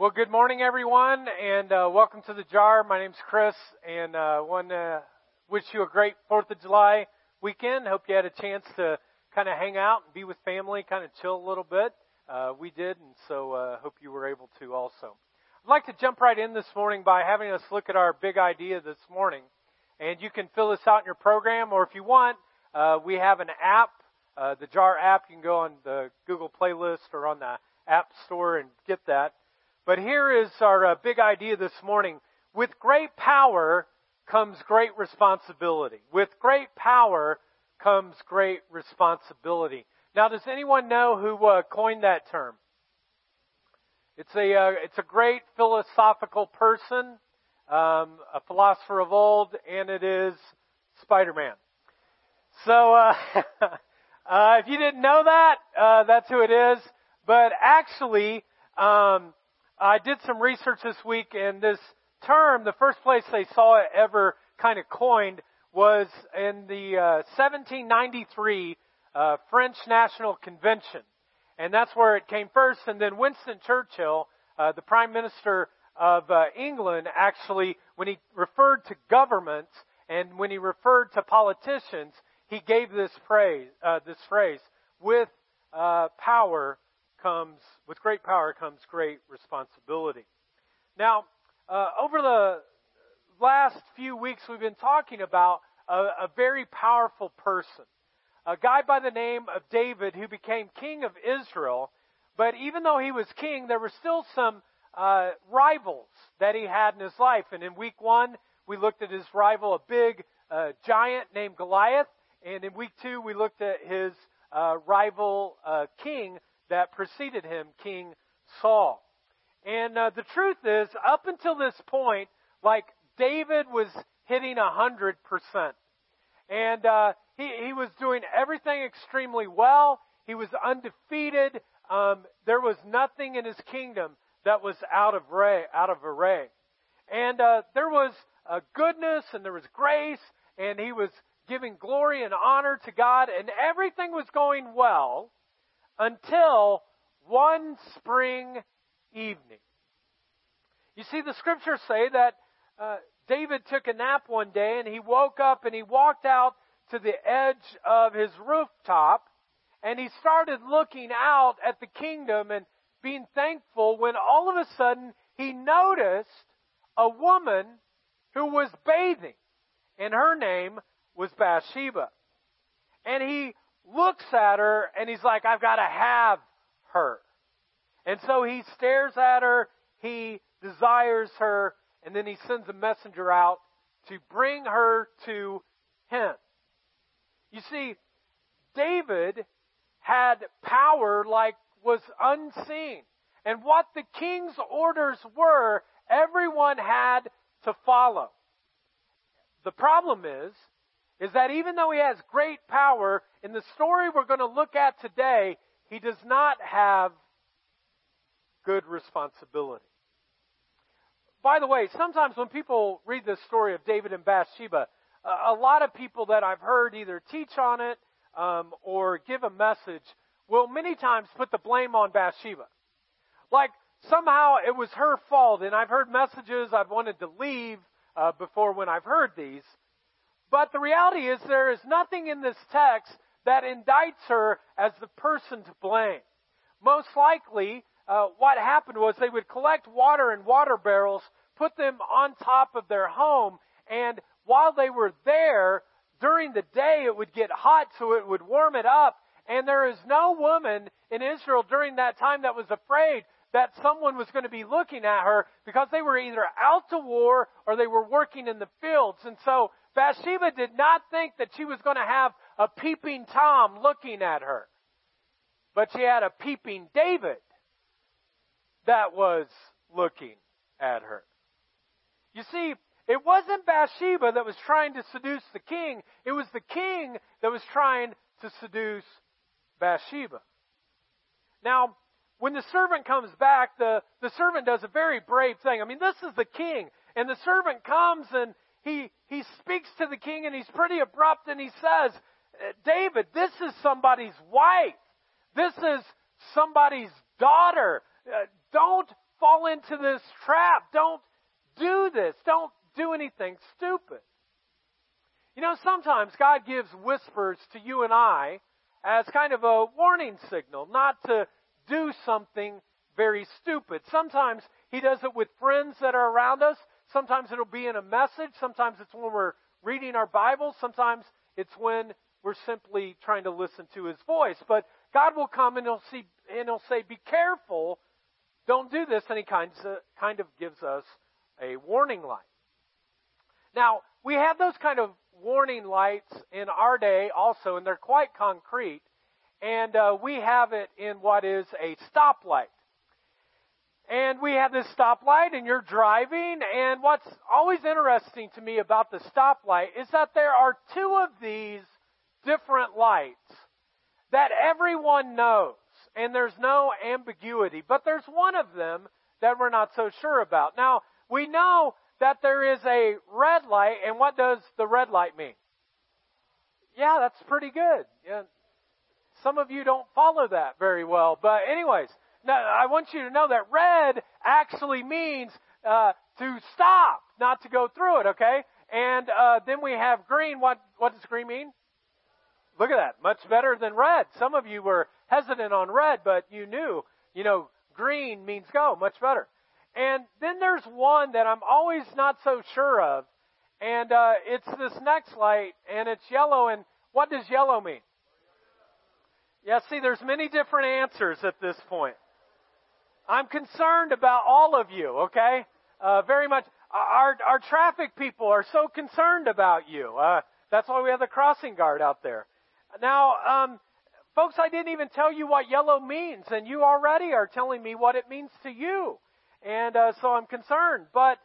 Well, good morning, everyone, and welcome to the JAR. My name's Chris, and I want to wish you a great 4th of July weekend. Hope you had a chance to kind of hang out and be with family, kind of chill a little bit. We did, and so hope you were able to also. I'd like to jump right in this morning by having us look at our big idea this morning. And you can fill this out in your program, or if you want, we have an app, the JAR app. You can go on the Google Playlist or on the App Store and get that. But here is our big idea this morning. With great power comes great responsibility. With great power comes great responsibility. Now, does anyone know who coined that term? It's a great philosophical person, a philosopher of old, and it is Spider-Man. So if you didn't know that, that's who it is. But actually, I did some research this week, and this term, the first place they saw it ever kind of coined was in the 1793 French National Convention. And that's where it came first. And then Winston Churchill, the Prime Minister of England, actually, when he referred to government and when he referred to politicians, he gave this phrase, with great power comes great responsibility. Now, over the last few weeks, we've been talking about a very powerful person. A guy by the name of David who became king of Israel, but even though he was king, there were still some rivals that he had in his life. And in week one, we looked at his rival, a big giant named Goliath. And in week two, we looked at his rival king that preceded him, King Saul. And the truth is, up until this point, like David was hitting 100%. And he was doing everything extremely well. He was undefeated. There was nothing in his kingdom that was out of array. And there was goodness and there was grace, and he was giving glory and honor to God, and everything was going well until one spring evening. You see, the scriptures say that David took a nap one day, and he woke up and he walked out to the edge of his rooftop, and he started looking out at the kingdom and being thankful when all of a sudden he noticed a woman who was bathing, and her name was Bathsheba. And he looks at her, and he's like, I've got to have her. And so he stares at her, he desires her, and then he sends a messenger out to bring her to him. You see, David had power like was unseen. And what the king's orders were, everyone had to follow. The problem is that even though he has great power, in the story we're going to look at today, he does not have good responsibility. By the way, sometimes when people read this story of David and Bathsheba, a lot of people that I've heard either teach on it or give a message will many times put the blame on Bathsheba. Like, somehow it was her fault, and I've heard messages I've wanted to leave before when I've heard these. But the reality is there is nothing in this text that indicts her as the person to blame. Most likely, what happened was they would collect water in water barrels, put them on top of their home, and while they were there, during the day it would get hot, so it would warm it up. And there is no woman in Israel during that time that was afraid that someone was going to be looking at her, because they were either out to war or they were working in the fields. And so Bathsheba did not think that she was going to have a peeping Tom looking at her. But she had a peeping David that was looking at her. You see, it wasn't Bathsheba that was trying to seduce the king. It was the king that was trying to seduce Bathsheba. Now, when the servant comes back, the servant does a very brave thing. I mean, this is the king. And the servant comes and he speaks to the king, and he's pretty abrupt, and he says, David, this is somebody's wife. This is somebody's daughter. Don't fall into this trap. Don't do this. Don't do anything stupid. You know, sometimes God gives whispers to you and I as kind of a warning signal not to do something very stupid. Sometimes he does it with friends that are around us. Sometimes it'll be in a message. Sometimes it's when we're reading our Bible. Sometimes it's when we're simply trying to listen to his voice. But God will come and he'll say, be careful, don't do this. And he kind of gives us a warning light. Now, we have those kind of warning lights in our day also, and they're quite concrete. And we have it in what is a stoplight. And we have this stoplight, and you're driving, and what's always interesting to me about the stoplight is that there are two of these different lights that everyone knows, and there's no ambiguity, but there's one of them that we're not so sure about. Now, we know that there is a red light, and what does the red light mean? Yeah, that's pretty good. Yeah. Some of you don't follow that very well, but anyways. Now, I want you to know that red actually means to stop, not to go through it, okay? And then we have green. What does green mean? Look at that. Much better than red. Some of you were hesitant on red, but you knew, you know, green means go. Much better. And then there's one that I'm always not so sure of, and it's this next light, and it's yellow. And what does yellow mean? Yeah, see, there's many different answers at this point. I'm concerned about all of you, okay? Very much. Our traffic people are so concerned about you. That's why we have the crossing guard out there. Now, folks, I didn't even tell you what yellow means, and you already are telling me what it means to you. And so I'm concerned. But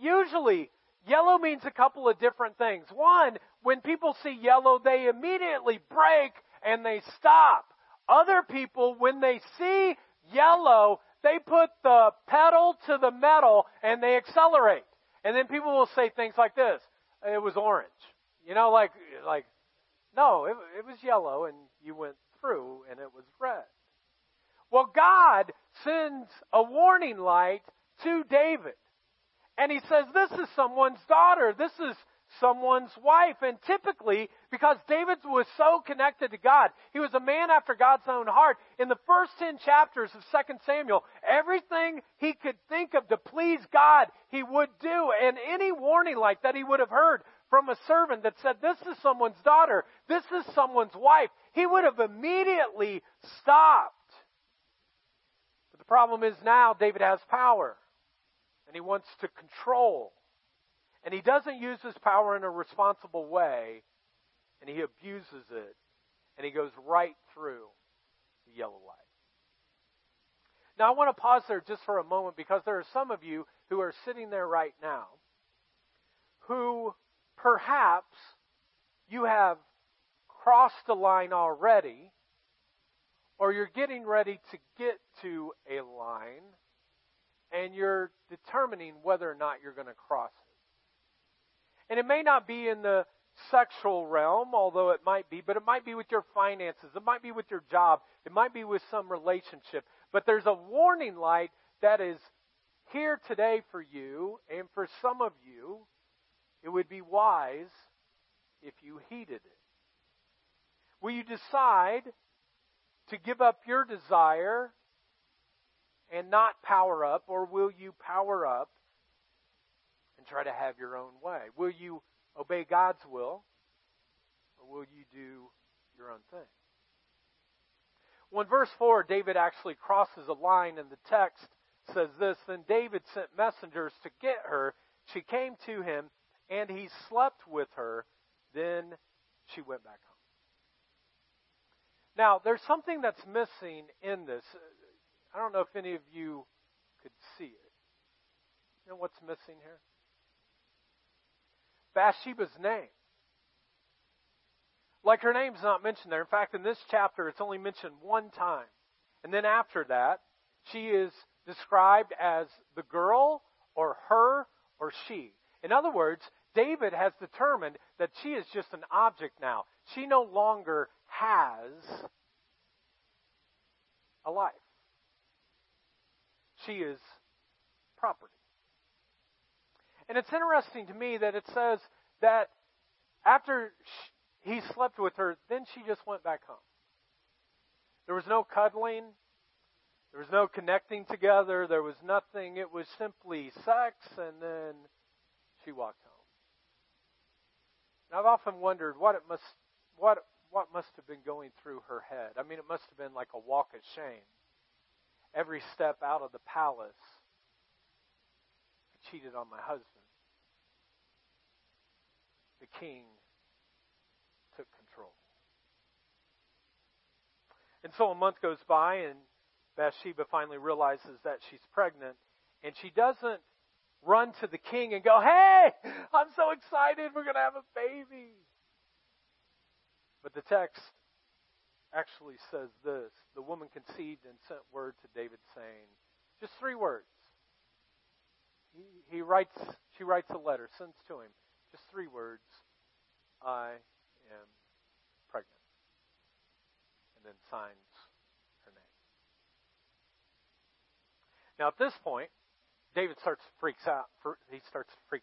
usually, yellow means a couple of different things. One, when people see yellow, they immediately brake and they stop. Other people, when they see yellow, they put the pedal to the metal and they accelerate. And then people will say things like this: "It was orange," you know, like, no, it was yellow, and you went through, and it was red. Well, God sends a warning light to David, and he says, "This is someone's daughter. This is someone's wife." And typically, because David was so connected to God, he was a man after God's own heart. In the first 10 chapters of 2 Samuel, everything he could think of to please God, he would do. And any warning like that he would have heard from a servant that said, "This is someone's daughter, this is someone's wife," he would have immediately stopped. But the problem is now David has power, and he wants to control. And he doesn't use his power in a responsible way, and he abuses it, and he goes right through the yellow light. Now, I want to pause there just for a moment, because there are some of you who are sitting there right now who perhaps you have crossed the line already, or you're getting ready to get to a line, and you're determining whether or not you're going to cross it. And it may not be in the sexual realm, although it might be, but it might be with your finances. It might be with your job. It might be with some relationship. But there's a warning light that is here today for you, and for some of you, it would be wise if you heeded it. Will you decide to give up your desire and not power up, or will you power up and try to have your own way? Will you obey God's will, or will you do your own thing? Well, in verse 4, David actually crosses a line, and the text says this: "Then David sent messengers to get her. She came to him, and he slept with her. Then she went back home." Now, there's something that's missing in this. I don't know if any of you could see it. You know what's missing here? Bathsheba's name. Like, her name's not mentioned there. In fact, in this chapter, it's only mentioned one time. And then after that, she is described as the girl, or her, or she. In other words, David has determined that she is just an object now. She no longer has a life. She is property. And it's interesting to me that it says that after he slept with her, then she just went back home. There was no cuddling. There was no connecting together. There was nothing. It was simply sex, and then she walked home. And I've often wondered what must have been going through her head. I mean, it must have been like a walk of shame. Every step out of the palace, I cheated on my husband. The king took control. And so a month goes by, and Bathsheba finally realizes that she's pregnant, and she doesn't run to the king and go, "Hey, I'm so excited, we're going to have a baby." But the text actually says this: the woman conceived and sent word to David saying, just three words. She writes a letter, sends to him, just three words: "I am pregnant," and then signs her name. Now at this point, David starts to freak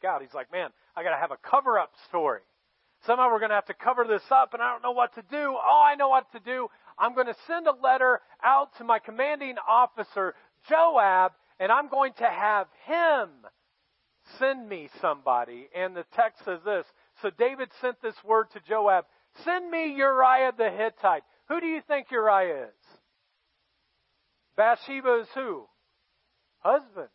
out. He's like, "Man, I got to have a cover-up story. Somehow we're going to have to cover this up, and I don't know what to do. Oh, I know what to do. I'm going to send a letter out to my commanding officer, Joab, and I'm going to have him send me somebody." And the text says this: so David sent this word to Joab, "Send me Uriah the Hittite." Who do you think Uriah is? Bathsheba is who? Husband.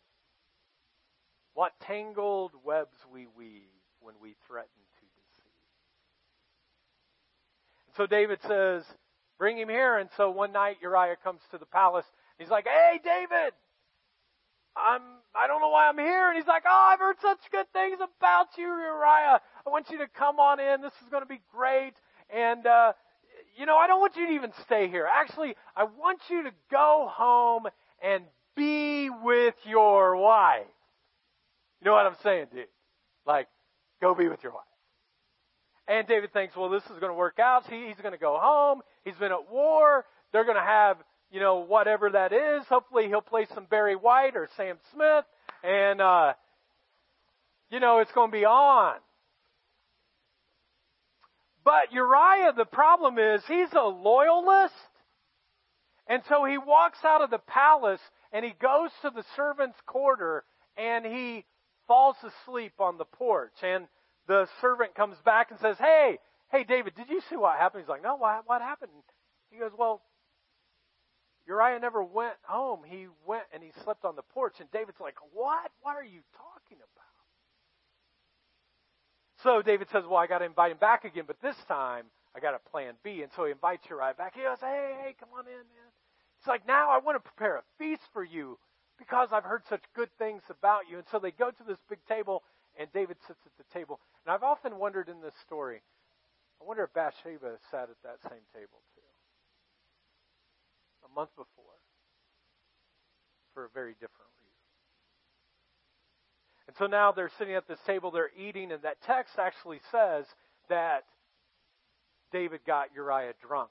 What tangled webs we weave when we threaten to deceive. And so David says, "Bring him here." And so one night Uriah comes to the palace. He's like, "Hey, David, I don't know why I'm here." And he's like, "Oh, I've heard such good things about you, Uriah. I want you to come on in. This is going to be great. And, I don't want you to even stay here. Actually, I want you to go home and be with your wife." You know what I'm saying, dude? Like, go be with your wife. And David thinks, well, this is going to work out. He's going to go home. He's been at war. They're going to have, whatever that is. Hopefully he'll play some Barry White or Sam Smith. And, it's going to be on. But Uriah, the problem is, he's a loyalist. And so he walks out of the palace and he goes to the servants' quarter and he falls asleep on the porch, and the servant comes back and says, hey, David, did you see what happened?" He's like, "No, what happened?" He goes, "Well, Uriah never went home. He went and he slept on the porch." And David's like, "What? What are you talking about?" So David says, "Well, I got to invite him back again, but this time I got a plan B." And so he invites Uriah back. He goes, hey, "Come on in, man." He's like, "Now I want to prepare a feast for you, because I've heard such good things about you." And so they go to this big table, and David sits at the table. And I've often wondered in this story, I wonder if Bathsheba sat at that same table too, a month before, for a very different reason. And so now they're sitting at this table, they're eating, and that text actually says that David got Uriah drunk.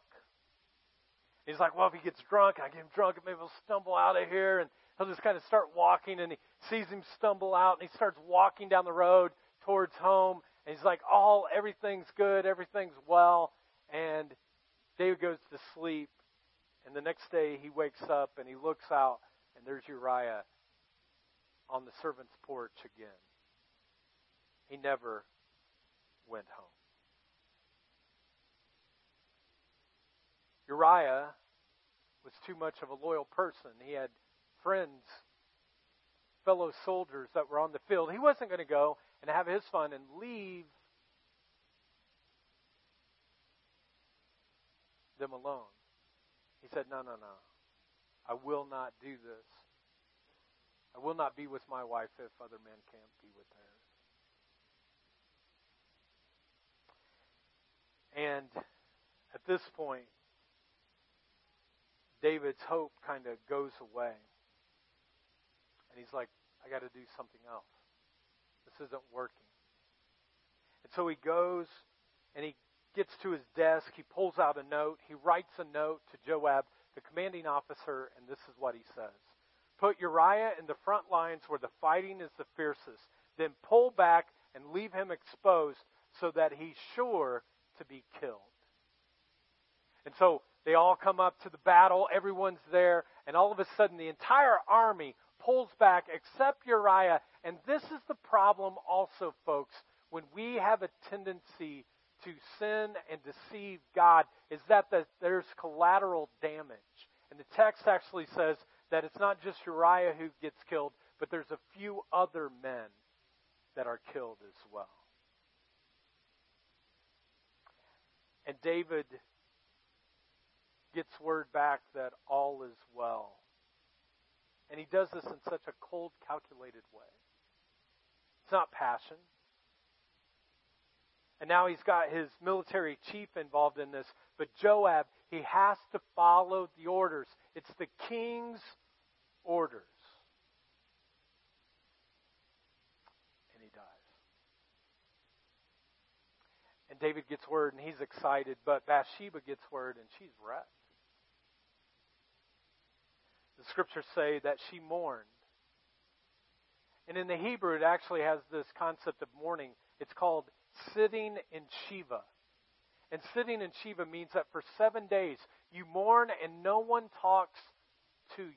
He's like, "Well, if he gets drunk, I get him drunk, and maybe he'll stumble out of here." And he'll just kind of start walking, and he sees him stumble out, and he starts walking down the road towards home, and he's like, "Oh, everything's good, everything's well." And David goes to sleep, and the next day he wakes up, and he looks out, and there's Uriah on the servant's porch again. He never went home. Uriah was too much of a loyal person. He had friends, fellow soldiers that were on the field. He wasn't going to go and have his fun and leave them alone. He said, No. I will not do this. I will not be with my wife if other men can't be with her. And at this point, David's hope kind of goes away. And he's like, I got to do something else. This isn't working. And so he goes and he gets to his desk. He pulls out a note. He writes a note to Joab, the commanding officer, and this is what he says. Put Uriah in the front lines where the fighting is the fiercest. Then pull back and leave him exposed so that he's sure to be killed. And so they all come up to the battle. Everyone's there. And all of a sudden, the entire army pulls back except Uriah. And this is the problem also, folks, when we have a tendency to sin and deceive God, is that there's collateral damage. And the text actually says that it's not just Uriah who gets killed, but there's a few other men that are killed as well. And David gets word back that all is well. And he does this in such a cold, calculated way. It's not passion. And now he's got his military chief involved in this. But Joab, he has to follow the orders. It's the king's orders. And he dies. And David gets word, and he's excited. But Bathsheba gets word, and she's wrecked. The scriptures say that she mourned. And in the Hebrew, it actually has this concept of mourning. It's called sitting in Shiva. And sitting in Shiva means that for 7 days you mourn and no one talks to you.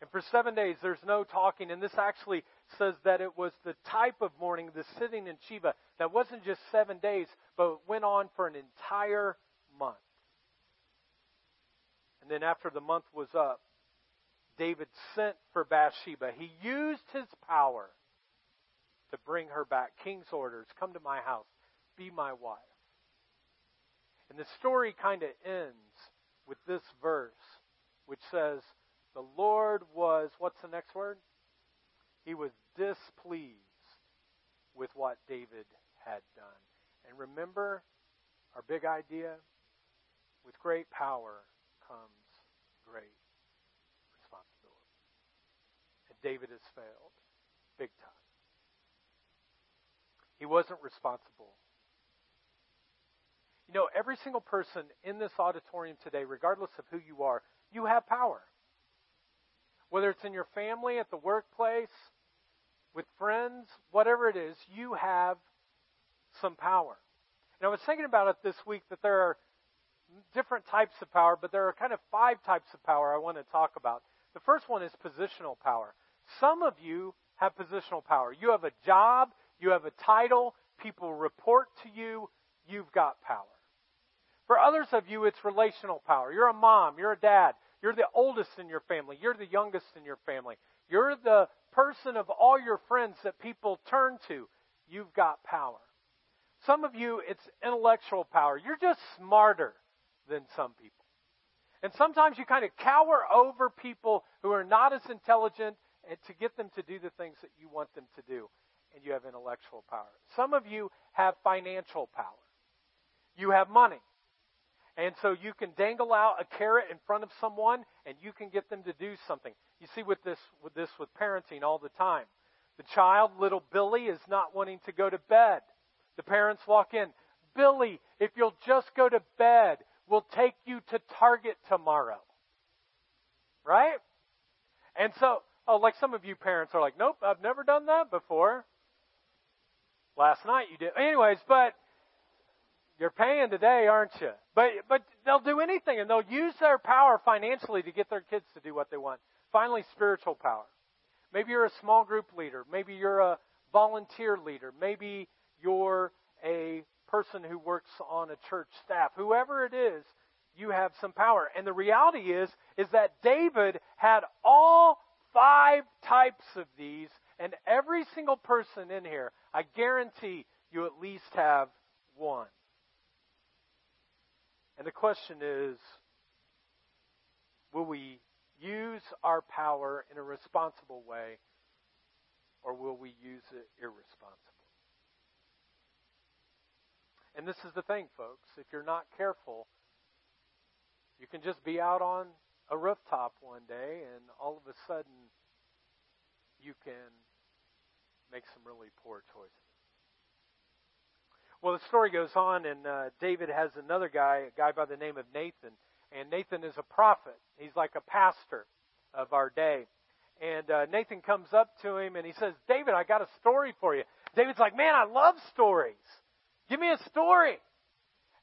And for 7 days there's no talking. And this actually says that it was the type of mourning, the sitting in Shiva, that wasn't just 7 days, but went on for an entire month. And then after the month was up, David sent for Bathsheba. He used his power to bring her back. King's orders, come to my house, be my wife. And the story kind of ends with this verse, which says, the Lord was, what's the next word? He was displeased with what David had done. And remember our big idea? With great power comes great responsibility. And David has failed big time. He wasn't responsible. You know, every single person in this auditorium today, regardless of who you are, you have power. Whether it's in your family, at the workplace, with friends, whatever it is, you have some power. And I was thinking about it this week that there are different types of power, but there are kind of 5 types of power I want to talk about. The first one is positional power. Some of you have positional power. You have a job. You have a title, people report to you, you've got power. For others of you, it's relational power. You're a mom, you're a dad, you're the oldest in your family, you're the youngest in your family, you're the person of all your friends that people turn to, you've got power. Some of you, it's intellectual power. You're just smarter than some people. And sometimes you kind of cower over people who are not as intelligent and to get them to do the things that you want them to do. And you have intellectual power. Some of you have financial power. You have money. And so you can dangle out a carrot in front of someone and you can get them to do something. You see with parenting all the time. The child, little Billy, is not wanting to go to bed. The parents walk in. Billy, if you'll just go to bed, we'll take you to Target tomorrow. Right? And so, like some of you parents are like, nope, I've never done that before. Last night you did. Anyways, but you're paying today, aren't you? But they'll do anything, and they'll use their power financially to get their kids to do what they want. Finally, spiritual power. Maybe you're a small group leader. Maybe you're a volunteer leader. Maybe you're a person who works on a church staff. Whoever it is, you have some power. And the reality is that David had all 5 types of these, and every single person in here, I guarantee you at least have one. And the question is, will we use our power in a responsible way, or will we use it irresponsibly? And this is the thing, folks. If you're not careful, you can just be out on a rooftop one day, and all of a sudden you can make some really poor choices. Well, the story goes on, and David has another guy, a guy by the name of Nathan, and Nathan is a prophet. He's like a pastor, of our day. And Nathan comes up to him and he says, David, I got a story for you. David's like, man, I love stories. Give me a story.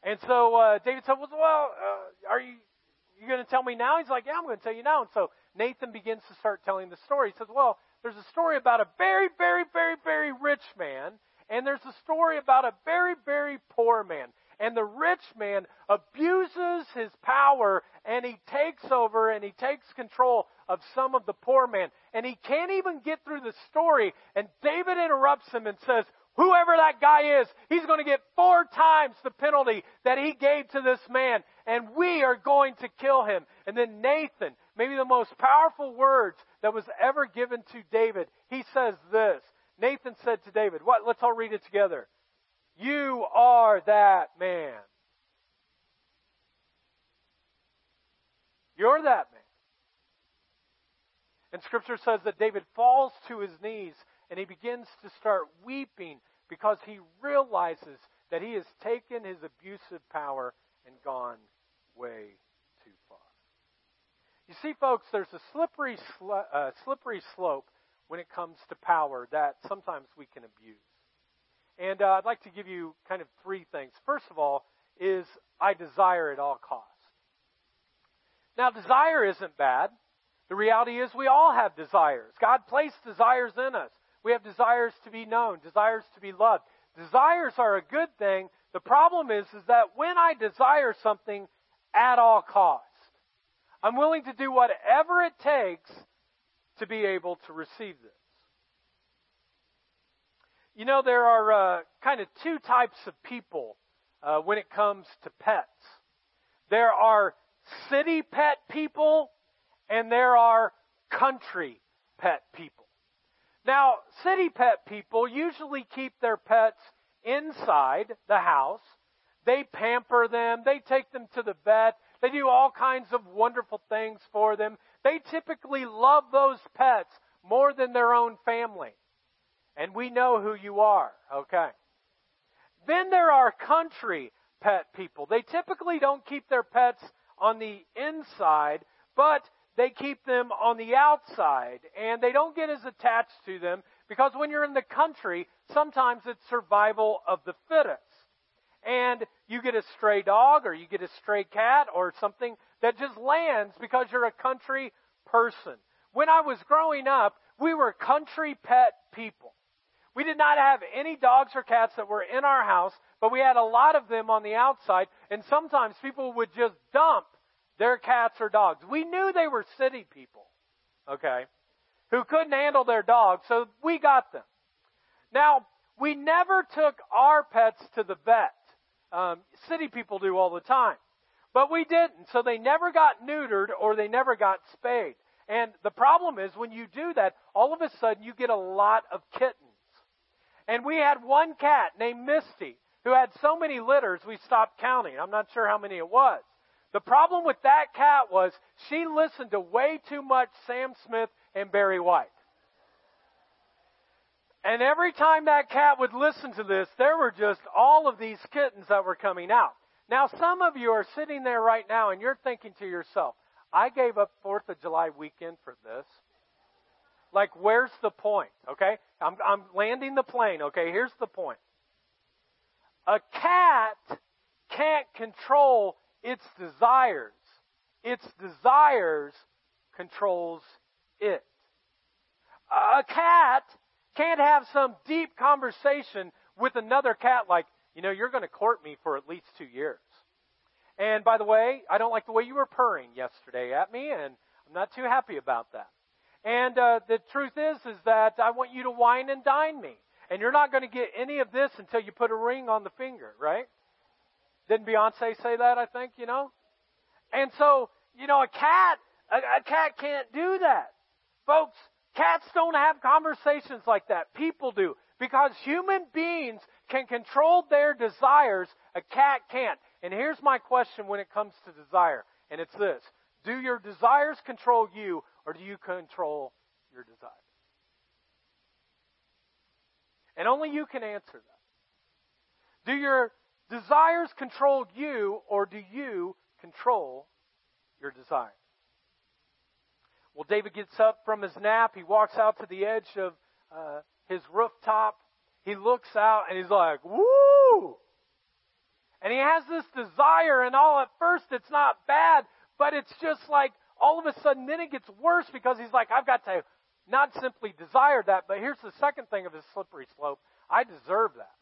And so David said, are you going to tell me now? He's like, yeah, I'm going to tell you now. And so Nathan begins to start telling the story. He says, well, there's a story about a very, very, very, very rich man. And there's a story about a very, very poor man. And the rich man abuses his power, and he takes over, and he takes control of some of the poor man. And he can't even get through the story. And David interrupts him and says, whoever that guy is, he's going to get 4 times the penalty that he gave to this man, and we are going to kill him. And then Nathan, maybe the most powerful words that was ever given to David, he says this. Nathan said to David, what? Let's all read it together. You are that man. You're that man. And Scripture says that David falls to his knees and he begins to start weeping because he realizes that he has taken his abusive power and gone way too far. You see, folks, there's a slippery slope when it comes to power that sometimes we can abuse. And I'd like to give you kind of 3 things. First of all is I desire at all costs. Now, desire isn't bad. The reality is we all have desires. God placed desires in us. We have desires to be known, desires to be loved. Desires are a good thing. The problem is that when I desire something at all costs, I'm willing to do whatever it takes to be able to receive this. You know, there are kind of 2 types of people when it comes to pets. There are city pet people and there are country pet people. Now, city pet people usually keep their pets inside the house. They pamper them. They take them to the vet. They do all kinds of wonderful things for them. They typically love those pets more than their own family. And we know who you are, okay? Then there are country pet people. They typically don't keep their pets on the inside, but they keep them on the outside. And they don't get as attached to them because when you're in the country, sometimes it's survival of the fittest. And you get a stray dog or you get a stray cat or something that just lands because you're a country person. When I was growing up, we were country pet people. We did not have any dogs or cats that were in our house, but we had a lot of them on the outside, and sometimes people would just dump their cats or dogs. We knew they were city people, okay, who couldn't handle their dogs, so we got them. Now, we never took our pets to the vet. City people do all the time, but we didn't, so they never got neutered or they never got spayed. And the problem is when you do that, all of a sudden you get a lot of kittens. And we had one cat named Misty who had so many litters we stopped counting. I'm not sure how many it was. The problem with that cat was she listened to way too much Sam Smith and Barry White. And every time that cat would listen to this, there were just all of these kittens that were coming out. Now, some of you are sitting there right now and you're thinking to yourself, I gave up 4th of July weekend for this. Like, where's the point? Okay? I'm landing the plane. Okay, here's the point. A cat can't control its desires. Its desires controls it. A cat can't have some deep conversation with another cat like, you know, you're going to court me for at least 2 years. And by the way, I don't like the way you were purring yesterday at me, and I'm not too happy about that. And the truth is that I want you to wine and dine me, and you're not going to get any of this until you put a ring on the finger, right? Didn't Beyonce say that, I think, you know? And so, you know, a cat can't do that. Folks, cats don't have conversations like that. People do. Because human beings can control their desires, a cat can't. And here's my question when it comes to desire, and it's this. Do your desires control you, or do you control your desires? And only you can answer that. Do your desires control you, or do you control your desires? Well, David gets up from his nap. He walks out to the edge of his rooftop. He looks out and he's like, woo! And he has this desire, and all at first it's not bad, but it's just like all of a sudden then it gets worse because he's like, I've got to not simply desire that, but here's the second thing of his slippery slope. I deserve that.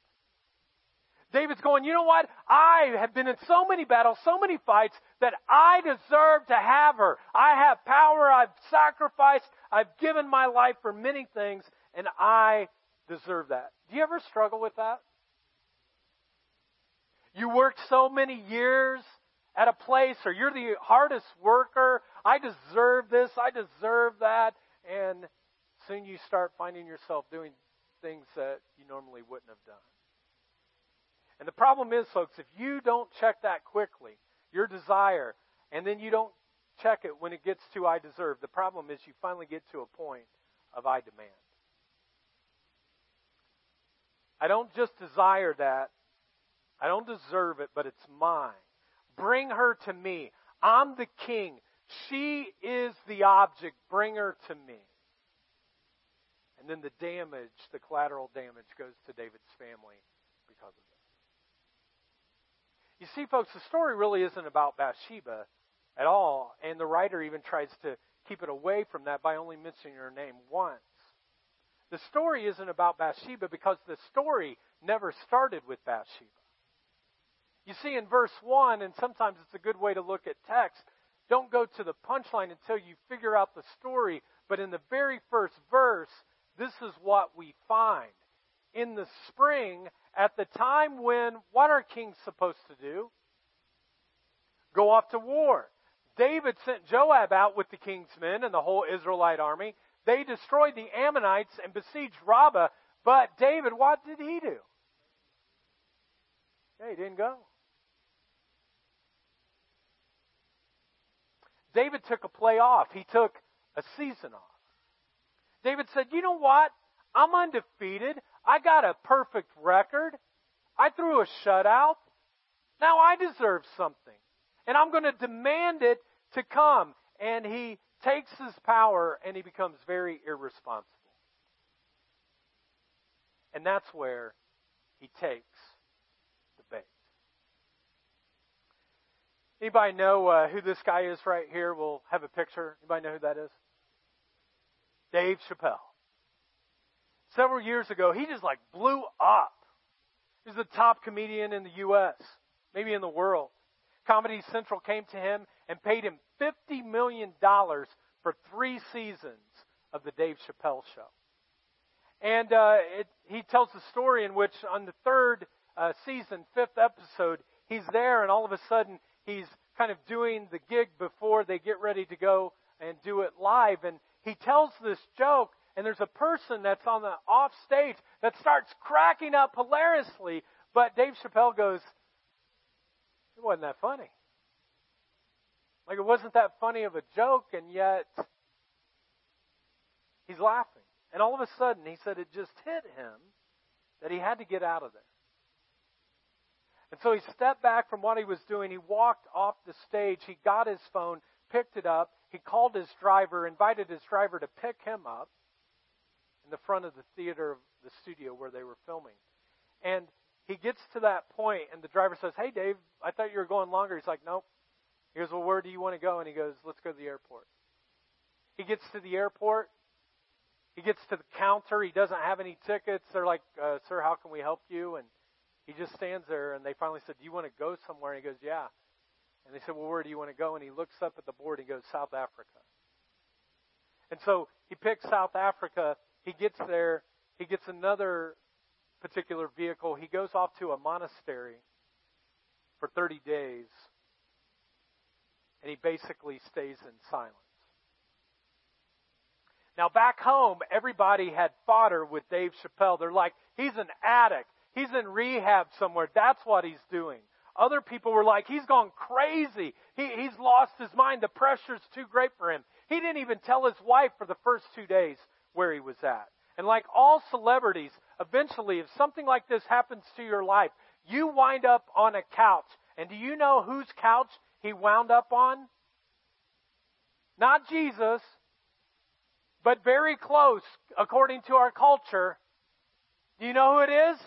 David's going, you know what? I have been in so many battles, so many fights, that I deserve to have her. I have power. I've sacrificed. I've given my life for many things, and I deserve that. Do you ever struggle with that? You worked so many years at a place, or you're the hardest worker. I deserve this. I deserve that. And soon you start finding yourself doing things that you normally wouldn't have done. And the problem is, folks, if you don't check that quickly, your desire, and then you don't check it when it gets to I deserve, the problem is you finally get to a point of I demand. I don't just desire that. I don't deserve it, but it's mine. Bring her to me. I'm the king. She is the object. Bring her to me. And then the damage, the collateral damage, goes to David's family because of it. You see, folks, the story really isn't about Bathsheba at all, and the writer even tries to keep it away from that by only mentioning her name once. The story isn't about Bathsheba because the story never started with Bathsheba. You see, in verse 1, and sometimes it's a good way to look at text, don't go to the punchline until you figure out the story, but in the very first verse, this is what we find. In the spring, at the time when, what are kings supposed to do? Go off to war. David sent Joab out with the king's men and the whole Israelite army. They destroyed the Ammonites and besieged Rabbah. But David, what did he do? Yeah, he didn't go. David took a play off. He took a season off. David said, you know what? I'm undefeated. I got a perfect record. I threw a shutout. Now I deserve something. And I'm going to demand it to come. And he takes his power and he becomes very irresponsible. And that's where he takes the bait. Anybody know who this guy is right here? We'll have a picture. Anybody know who that is? Dave Chappelle. Several years ago, he just like blew up. He's the top comedian in the U.S., maybe in the world. Comedy Central came to him and paid him $50 million for 3 seasons of the Dave Chappelle Show. And he tells the story in which on the third season, 5th episode, he's there and all of a sudden he's kind of doing the gig before they get ready to go and do it live. And he tells this joke. And there's a person that's on the off stage that starts cracking up hilariously. But Dave Chappelle goes, it wasn't that funny. Like it wasn't that funny of a joke, and yet he's laughing. And all of a sudden, he said it just hit him that he had to get out of there. And so he stepped back from what he was doing. He walked off the stage. He got his phone, picked it up. He called his driver, invited his driver to pick him up. In the front of the theater of the studio where they were filming. And he gets to that point, and the driver says, hey, Dave, I thought you were going longer. He's like, nope. He goes, well, where do you want to go? And he goes, let's go to the airport. He gets to the airport. He gets to the counter. He doesn't have any tickets. They're like, sir, how can we help you? And he just stands there, and they finally said, do you want to go somewhere? And he goes, yeah. And they said, well, where do you want to go? And he looks up at the board and goes, South Africa. And so he picks South Africa. He gets there, he gets another particular vehicle, he goes off to a monastery for 30 days, and he basically stays in silence. Now back home, everybody had fodder with Dave Chappelle. They're like, he's an addict, he's in rehab somewhere, that's what he's doing. Other people were like, he's gone crazy, he's lost his mind, the pressure's too great for him. He didn't even tell his wife for the first 2 days where he was at. And like all celebrities, eventually, if something like this happens to your life, you wind up on a couch. And do you know whose couch he wound up on? Not Jesus, but very close according to our culture. Do you know who it is?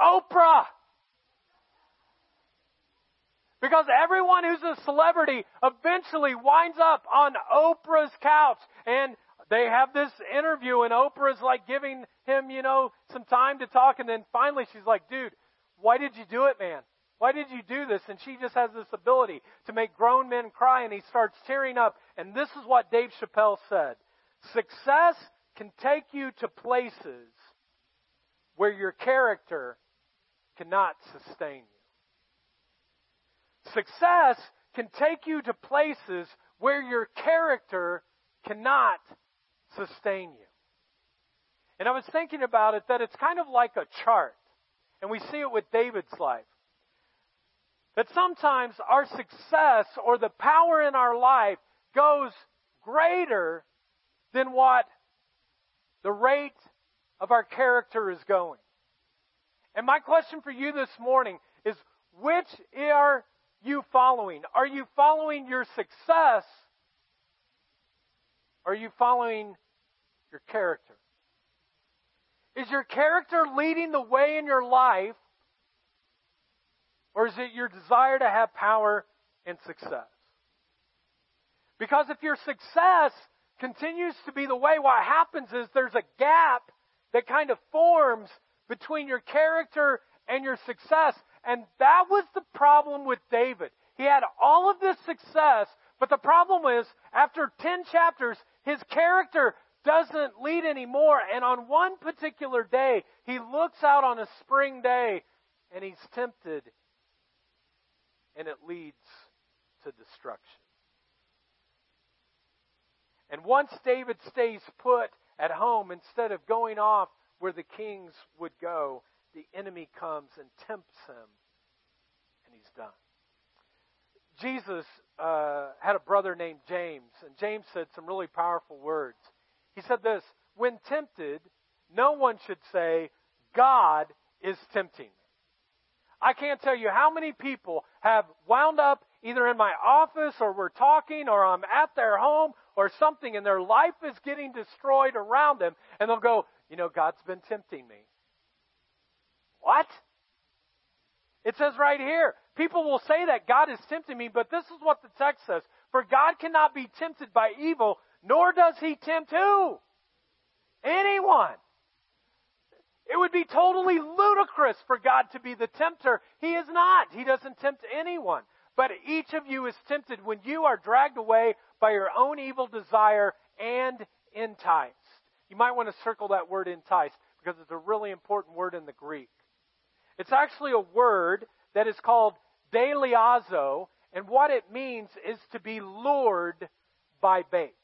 Oprah. Because everyone who's a celebrity eventually winds up on Oprah's couch, and they have this interview, and Oprah's like giving him, you know, some time to talk, and then finally she's like, dude, why did you do it, man? Why did you do this? And she just has this ability to make grown men cry, and he starts tearing up. And this is what Dave Chappelle said. Success can take you to places where your character cannot sustain you. Success can take you to places where your character cannot sustain you. And I was thinking about it, that it's kind of like a chart. And we see it with David's life. That sometimes our success or the power in our life goes greater than what the rate of our character is going. And my question for you this morning is, which are you following? Are you following your success? Are you following your character? Is your character leading the way in your life, or is it your desire to have power and success? Because if your success continues to be the way, what happens is there's a gap that kind of forms between your character and your success. And that was the problem with David. He had all of this success, but the problem is, after 10 chapters, his character doesn't lead anymore. And on one particular day, he looks out on a spring day and he's tempted, and it leads to destruction. And once David stays put at home, instead of going off where the kings would go, the enemy comes and tempts him, and he's done. Jesus had a brother named James, and James said some really powerful words. He said this, when tempted, no one should say, God is tempting me. I can't tell you how many people have wound up either in my office, or we're talking, or I'm at their home or something, and their life is getting destroyed around them, and they'll go, you know, God's been tempting me. What? It says right here, people will say that God is tempting me, but this is what the text says. For God cannot be tempted by evil, nor does he tempt who? Anyone. It would be totally ludicrous for God to be the tempter. He is not. He doesn't tempt anyone. But each of you is tempted when you are dragged away by your own evil desire and enticed. You might want to circle that word enticed, because it's a really important word in the Greek. It's actually a word that is called deliazo, and what it means is to be lured by bait.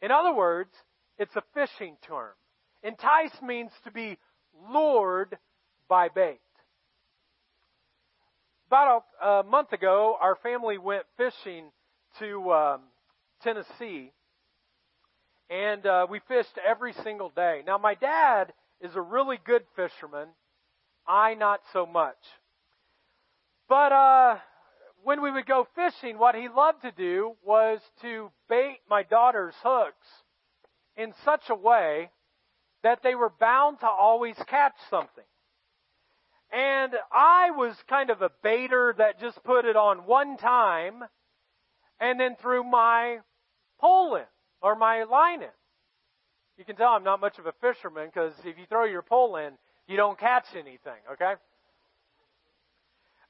In other words, it's a fishing term. Entice means to be lured by bait. About a month ago, our family went fishing to Tennessee, and we fished every single day. Now, my dad is a really good fisherman. I not so much. But when we would go fishing, what he loved to do was to bait my daughter's hooks in such a way that they were bound to always catch something. And I was kind of a baiter that just put it on one time and then threw my pole in, or my line in. You can tell I'm not much of a fisherman, because if you throw your pole in, you don't catch anything, okay?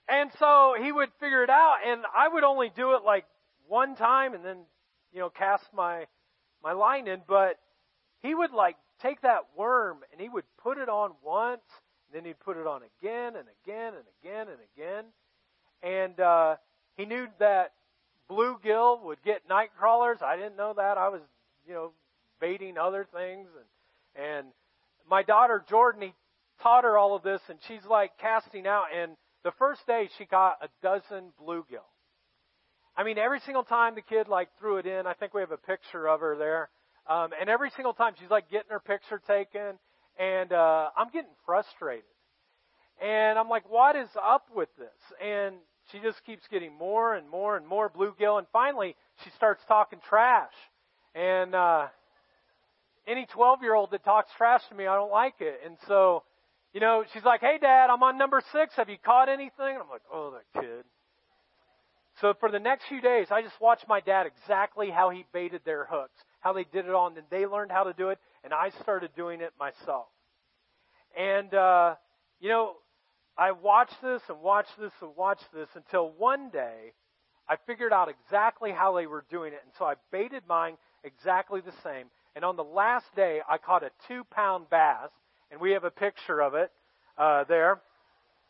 And so he would figure it out, and I would only do it like one time and then, you know, cast my line in, but he would like take that worm, and he would put it on once, and then he'd put it on again and again and again and again. And he knew that bluegill would get night crawlers. I didn't know that. I was, you know, baiting other things. And my daughter, Jordan, he taught her all of this, and she's like casting out. And the first day, she got a dozen bluegill. I mean, every single time the kid like threw it in, I think we have a picture of her there. And every single time she's like getting her picture taken, and I'm getting frustrated. And I'm like, what is up with this? And she just keeps getting more and more and more bluegill. And finally, she starts talking trash. And any 12-year-old that talks trash to me, I don't like it. And so, you know, she's like, hey, Dad, I'm on number 6. Have you caught anything? And I'm like, oh, that kid. So for the next few days, I just watched my dad exactly how he baited their hooks, how they did it all, and then they learned how to do it, and I started doing it myself. And, you know, I watched this and watched this and watched this until one day I figured out exactly how they were doing it, and so I baited mine exactly the same. And on the last day, I caught a 2-pound bass, and we have a picture of it there.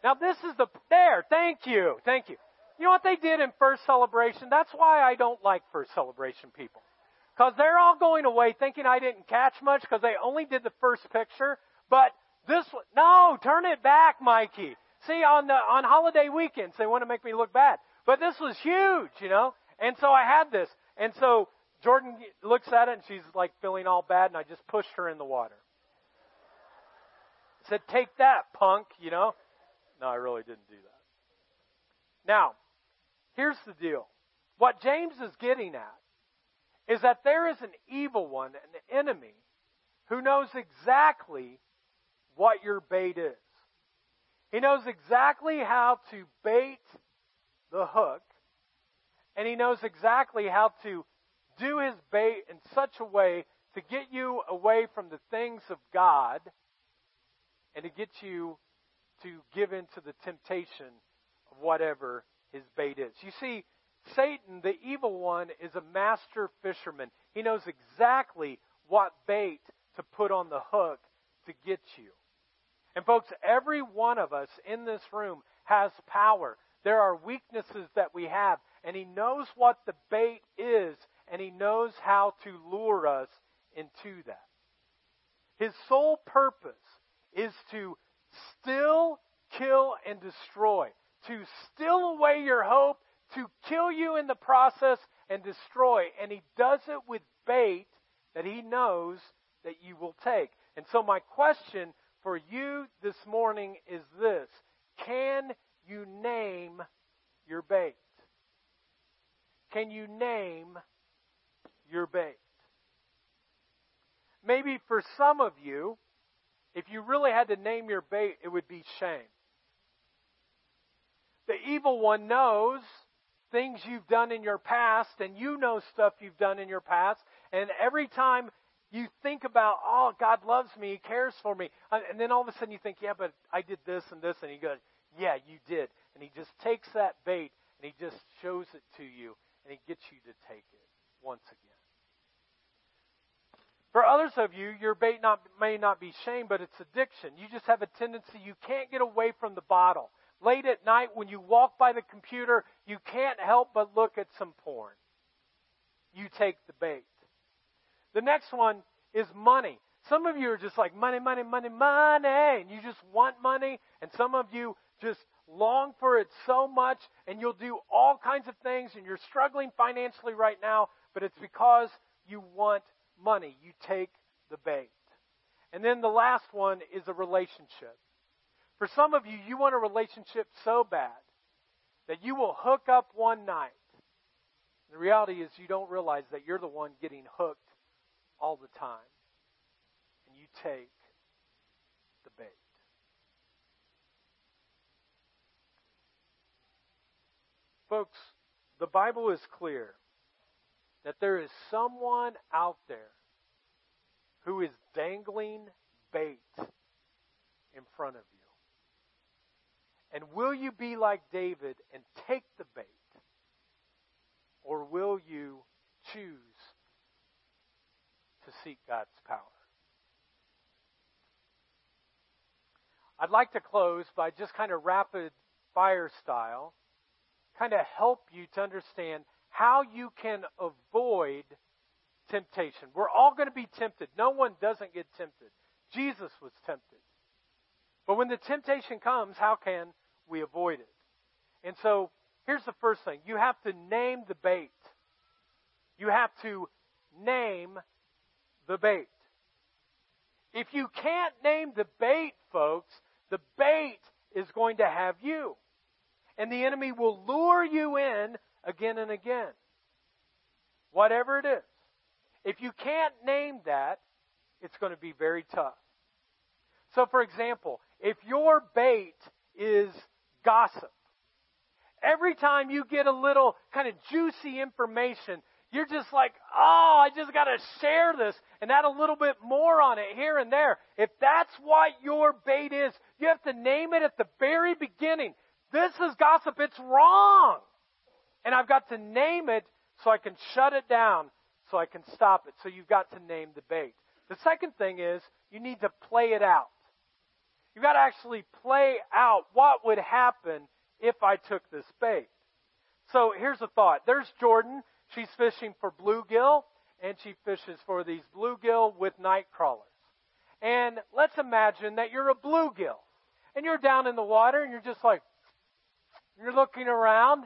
Now, this is the – there, thank you, thank you. You know what they did in First Celebration? That's why I don't like First Celebration people, because they're all going away thinking I didn't catch much because they only did the first picture, but – this one, no, turn it back, Mikey. See, on holiday weekends, they want to make me look bad. But this was huge, you know. And so I had this. And so Jordan looks at it, and she's, like, feeling all bad, and I just pushed her in the water. I said, take that, punk, you know. No, I really didn't do that. Now, here's the deal. What James is getting at is that there is an evil one, an enemy, who knows exactly what your bait is. He knows exactly how to bait the hook, and he knows exactly how to do his bait in such a way to get you away from the things of God and to get you to give into the temptation of whatever his bait is. You see, Satan, the evil one, is a master fisherman. He knows exactly what bait to put on the hook to get you. And folks, every one of us in this room has power. There are weaknesses that we have, and he knows what the bait is, and he knows how to lure us into that. His sole purpose is to steal, kill, and destroy, to steal away your hope, to kill you in the process, and destroy. And he does it with bait that he knows that you will take. And so my question for you this morning is this: can you name your bait? Can you name your bait? Maybe for some of you, if you really had to name your bait, it would be shame. The evil one knows things you've done in your past, and you know stuff you've done in your past, and every time you think about, oh, God loves me, he cares for me. And then all of a sudden you think, yeah, but I did this and this. And he goes, yeah, you did. And he just takes that bait and he just shows it to you and he gets you to take it once again. For others of you, your bait may not be shame, but it's addiction. You just have a tendency, you can't get away from the bottle. Late at night when you walk by the computer, you can't help but look at some porn. You take the bait. The next one is money. Some of you are just like, money, money, money, money, and you just want money, and some of you just long for it so much, and you'll do all kinds of things, and you're struggling financially right now, but it's because you want money. You take the bait. And then the last one is a relationship. For some of you, you want a relationship so bad that you will hook up one night. The reality is you don't realize that you're the one getting hooked all the time, and you take the bait. Folks, the Bible is clear that there is someone out there who is dangling bait in front of you. And will you be like David and take the bait, or will you choose to seek God's power? I'd like to close by just kind of rapid fire style, kind of help you to understand how you can avoid temptation. We're all going to be tempted. No one doesn't get tempted. Jesus was tempted. But when the temptation comes, how can we avoid it? And so here's the first thing. You have to name the bait. You have to name the bait. If you can't name the bait, folks, the bait is going to have you. And the enemy will lure you in again and again. Whatever it is. If you can't name that, it's going to be very tough. So, for example, if your bait is gossip, every time you get a little kind of juicy information, you're just like, oh, I just got to share this and add a little bit more on it here and there. If that's what your bait is, you have to name it at the very beginning. This is gossip. It's wrong. And I've got to name it so I can shut it down, so I can stop it. So you've got to name the bait. The second thing is you need to play it out. You've got to actually play out what would happen if I took this bait. So here's a thought. There's Jordan. She's fishing for bluegill, and she fishes for these bluegill with night crawlers. And let's imagine that you're a bluegill, and you're down in the water, and you're just like, you're looking around,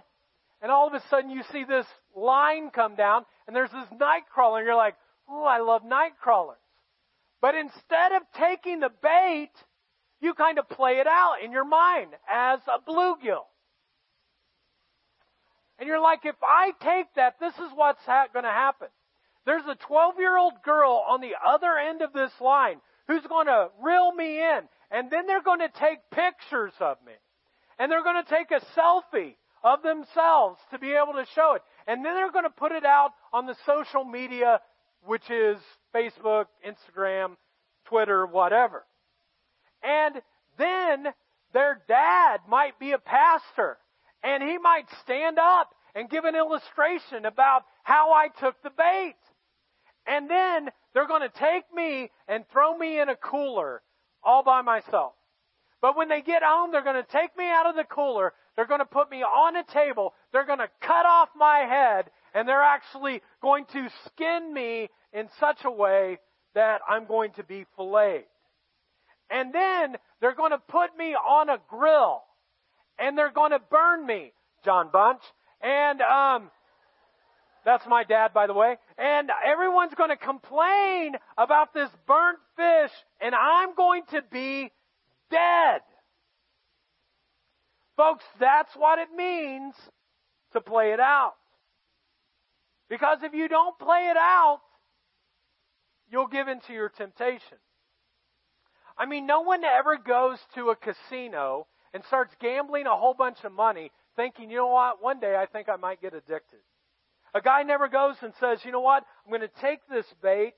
and all of a sudden you see this line come down, and there's this night crawler, and you're like, oh, I love night crawlers. But instead of taking the bait, you kind of play it out in your mind as a bluegill. And you're like, if I take that, this is what's going to happen. There's a 12-year-old girl on the other end of this line who's going to reel me in. And then they're going to take pictures of me. And they're going to take a selfie of themselves to be able to show it. And then they're going to put it out on the social media, which is Facebook, Instagram, Twitter, whatever. And then their dad might be a pastor, and he might stand up and give an illustration about how I took the bait. And then they're going to take me and throw me in a cooler all by myself. But when they get home, they're going to take me out of the cooler. They're going to put me on a table. They're going to cut off my head. And they're actually going to skin me in such a way that I'm going to be filleted. And then they're going to put me on a grill. And they're going to burn me, John Bunch. And that's my dad, by the way. And everyone's going to complain about this burnt fish, and I'm going to be dead. Folks, that's what it means to play it out. Because if you don't play it out, you'll give in to your temptation. I mean, no one ever goes to a casino and starts gambling a whole bunch of money thinking, you know what, one day I think I might get addicted. A guy never goes and says, you know what, I'm going to take this bait,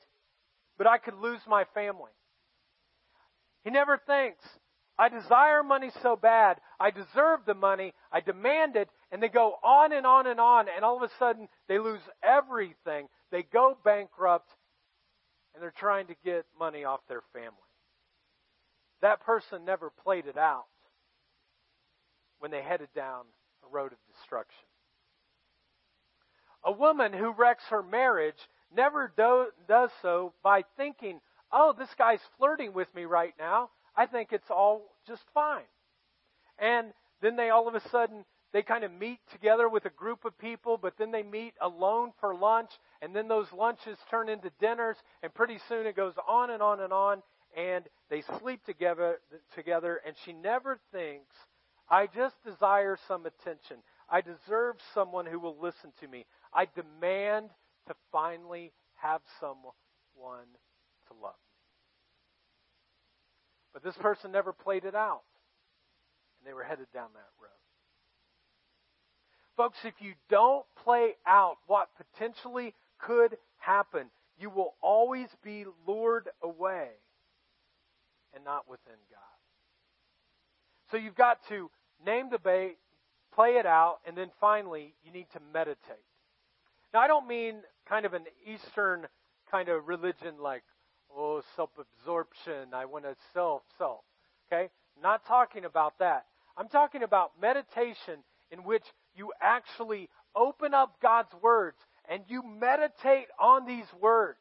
but I could lose my family. He never thinks, I desire money so bad, I deserve the money, I demand it, and they go on and on and on, and all of a sudden they lose everything. They go bankrupt, and they're trying to get money off their family. That person never played it out when they headed down a road of destruction. A woman who wrecks her marriage never does so by thinking, oh, this guy's flirting with me right now. I think it's all just fine. And then they all of a sudden, they kind of meet together with a group of people, but then they meet alone for lunch, and then those lunches turn into dinners, and pretty soon it goes on and on and on, and they sleep together, and she never thinks, I just desire some attention. I deserve someone who will listen to me. I demand to finally have someone to love me. But this person never played it out, and they were headed down that road. Folks, if you don't play out what potentially could happen, you will always be lured away and not within God. So you've got to name the bait, play it out, and then finally, you need to meditate. Now, I don't mean kind of an Eastern kind of religion like, oh, self-absorption, I want to self, okay? Not talking about that. I'm talking about meditation in which you actually open up God's words and you meditate on these words.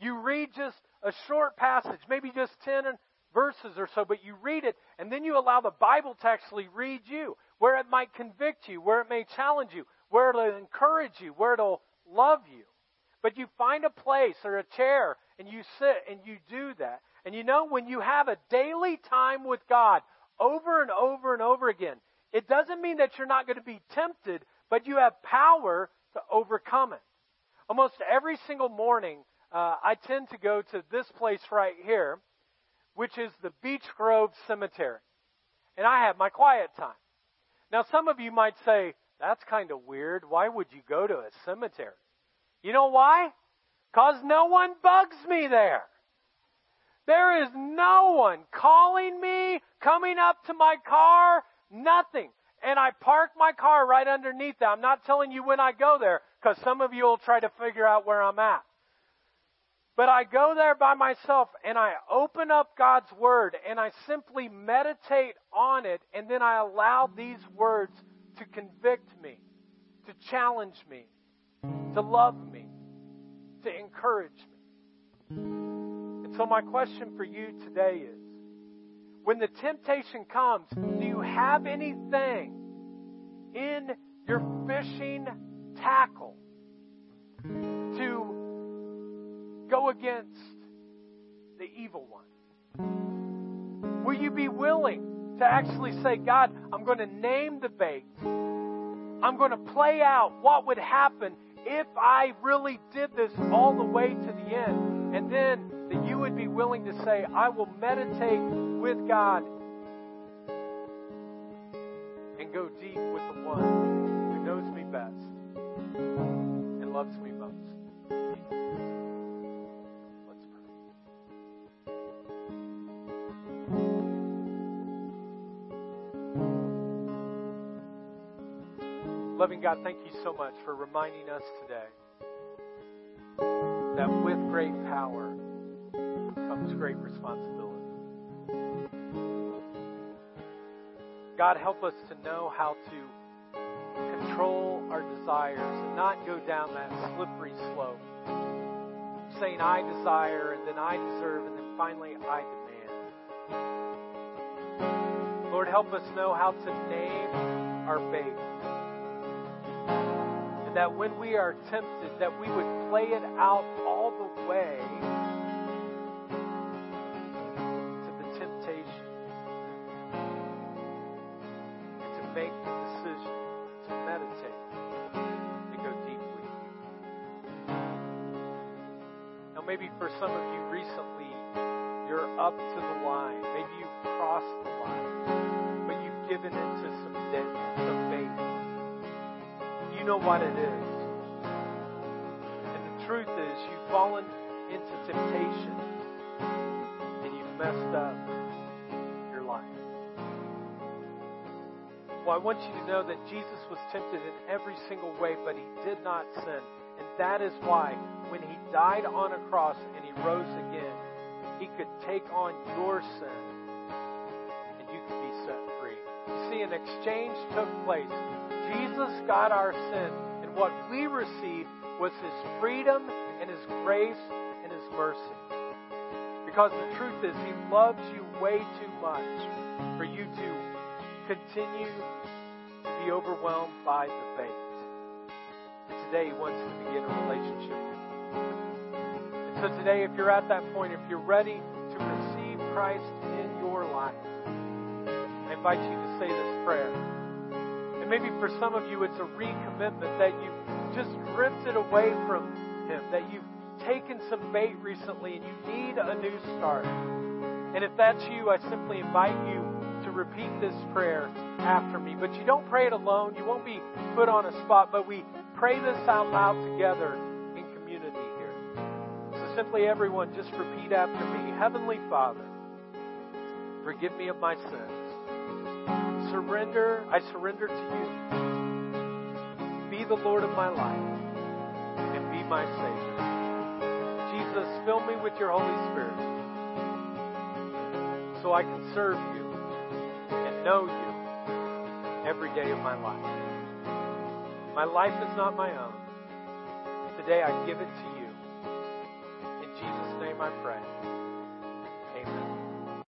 You read just a short passage, maybe just 10 verses or so, but you read it, and then you allow the Bible to actually read you, where it might convict you, where it may challenge you, where it'll encourage you, where it'll love you. But you find a place or a chair, and you sit and you do that. And you know, when you have a daily time with God over and over and over again, it doesn't mean that you're not going to be tempted, but you have power to overcome it. almost every single morning, I tend to go to this place right here, which is the Beech Grove Cemetery. And I have my quiet time. Now, some of you might say, that's kind of weird. Why would you go to a cemetery? You know why? Because no one bugs me there. There is no one calling me, coming up to my car, nothing. And I park my car right underneath that. I'm not telling you when I go there, because some of you will try to figure out where I'm at. But I go there by myself, and I open up God's Word, and I simply meditate on it, and then I allow these words to convict me, to challenge me, to love me, to encourage me. And so my question for you today is, when the temptation comes, do you have anything in your fishing tackle to go against the evil one? Will you be willing to actually say, God, I'm going to name the bait. I'm going to play out what would happen if I really did this all the way to the end. And then that you would be willing to say, I will meditate with God and go deep with the one who knows me best and loves me most. Loving God, thank you so much for reminding us today that with great power comes great responsibility. God, help us to know how to control our desires and not go down that slippery slope, saying I desire and then I deserve and then finally I demand. Lord, help us know how to name our faith. That when we are tempted, that we would play it out all the way to the temptation and to make the decision to meditate, to go deeply. Now, maybe for some of you recently, you're up to the line. Maybe you've crossed the line, but you've given into some bait. You know what it is. And the truth is, you've fallen into temptation and you've messed up your life. Well, I want you to know that Jesus was tempted in every single way, but he did not sin. And that is why when he died on a cross and he rose again, he could take on your sin and you could be set free. You see, an exchange took place. Jesus got our sin, and what we received was his freedom and his grace and his mercy. Because the truth is, he loves you way too much for you to continue to be overwhelmed by the bait. And today he wants to begin a relationship with you. And so today, if you're at that point, if you're ready to receive Christ in your life, I invite you to say this prayer. And maybe for some of you, it's a recommitment that you've just drifted away from him, that you've taken some bait recently and you need a new start. And if that's you, I simply invite you to repeat this prayer after me. But you don't pray it alone. You won't be put on a spot, but we pray this out loud together in community here. So simply everyone, just repeat after me. Heavenly Father, forgive me of my sins. I surrender to you. Be the Lord of my life and be my Savior. Jesus, fill me with your Holy Spirit so I can serve you and know you every day of my life. My life is not my own. Today I give it to you. In Jesus' name I pray.